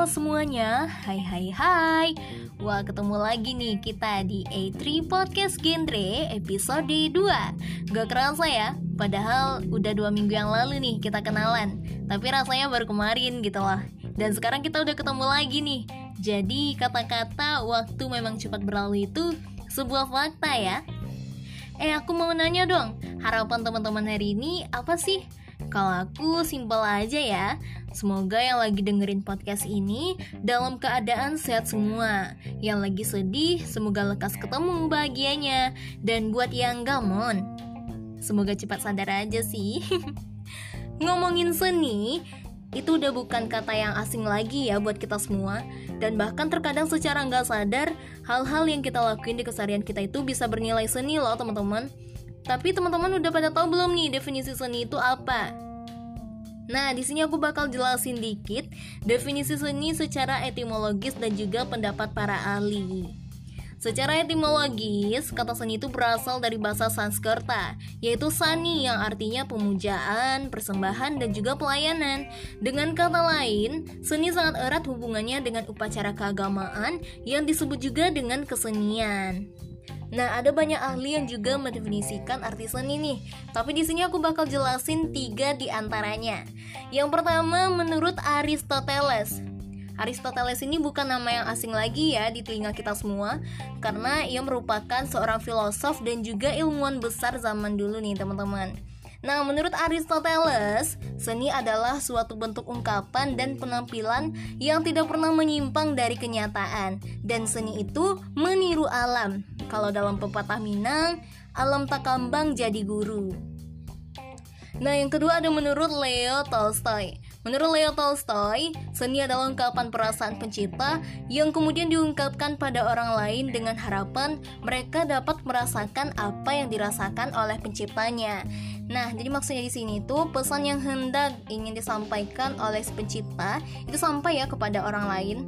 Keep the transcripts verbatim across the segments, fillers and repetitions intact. Halo semuanya, hai hai hai. Wah, ketemu lagi nih kita di A tiga Podcast Gendre episode dua. Gak kerasa ya, padahal udah dua minggu yang lalu nih kita kenalan. Tapi rasanya baru kemarin gitu lah. Dan sekarang kita udah ketemu lagi nih. Jadi kata-kata waktu memang cepat berlalu itu sebuah fakta ya. Eh aku mau nanya dong, harapan teman-teman hari ini apa sih? Kalau aku simpel aja ya. Semoga yang lagi dengerin podcast ini dalam keadaan sehat semua. Yang lagi sedih, semoga lekas ketemu bahagianya. Dan buat yang gamon, semoga cepat sadar aja sih. Ngomongin seni, itu udah bukan kata yang asing lagi ya buat kita semua. Dan bahkan terkadang secara nggak sadar, hal-hal yang kita lakuin di keseharian kita itu bisa bernilai seni loh teman-teman. Tapi teman-teman udah pada tahu belum nih definisi seni itu apa? Nah, di sini aku bakal jelasin dikit definisi seni secara etimologis dan juga pendapat para ahli. Secara etimologis, kata seni itu berasal dari bahasa Sanskerta, yaitu sani yang artinya pemujaan, persembahan, dan juga pelayanan. Dengan kata lain, seni sangat erat hubungannya dengan upacara keagamaan yang disebut juga dengan kesenian. Nah, ada banyak ahli yang juga mendefinisikan arti seni nih. Tapi di sini aku bakal jelasin tiga di antaranya. Yang pertama, menurut Aristoteles. Aristoteles ini bukan nama yang asing lagi ya di telinga kita semua, karena ia merupakan seorang filosof dan juga ilmuwan besar zaman dulu nih teman-teman. Nah, menurut Aristoteles, seni adalah suatu bentuk ungkapan dan penampilan yang tidak pernah menyimpang dari kenyataan. Dan seni itu meniru alam. Kalau dalam pepatah Minang, alam tak kambang jadi guru. Nah, yang kedua ada menurut Leo Tolstoy. Menurut Leo Tolstoy, seni adalah ungkapan perasaan pencipta yang kemudian diungkapkan pada orang lain dengan harapan mereka dapat merasakan apa yang dirasakan oleh penciptanya. Nah, jadi maksudnya di sini itu pesan yang hendak ingin disampaikan oleh pencipta itu sampai ya kepada orang lain.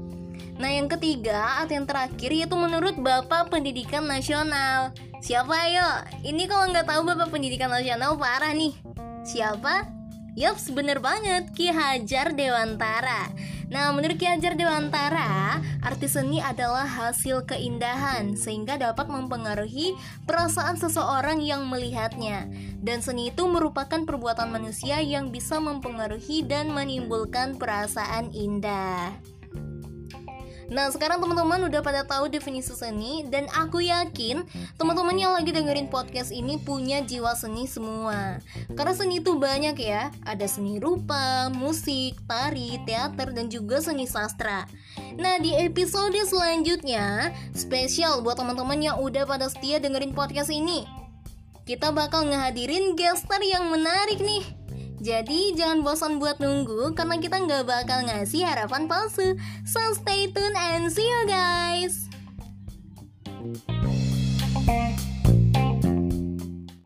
Nah, yang ketiga atau yang terakhir yaitu menurut Bapak Pendidikan Nasional. Siapa ayo? Ini kalau nggak tahu Bapak Pendidikan Nasional parah nih. Siapa? Yaps, bener banget, Ki Hajar Dewantara. Nah, menurut Ki Hajar Dewantara, arti seni adalah hasil keindahan sehingga dapat mempengaruhi perasaan seseorang yang melihatnya. Dan seni itu merupakan perbuatan manusia yang bisa mempengaruhi dan menimbulkan perasaan indah. Nah, sekarang teman-teman udah pada tahu definisi seni, dan aku yakin teman-teman yang lagi dengerin podcast ini punya jiwa seni semua. Karena seni itu banyak ya, ada seni rupa, musik, tari, teater, dan juga seni sastra. Nah, di episode selanjutnya, spesial buat teman-teman yang udah pada setia dengerin podcast ini, kita bakal ngehadirin gestar yang menarik nih. Jadi jangan bosan buat nunggu, karena kita nggak bakal ngasih harapan palsu. So stay tuned and see you guys.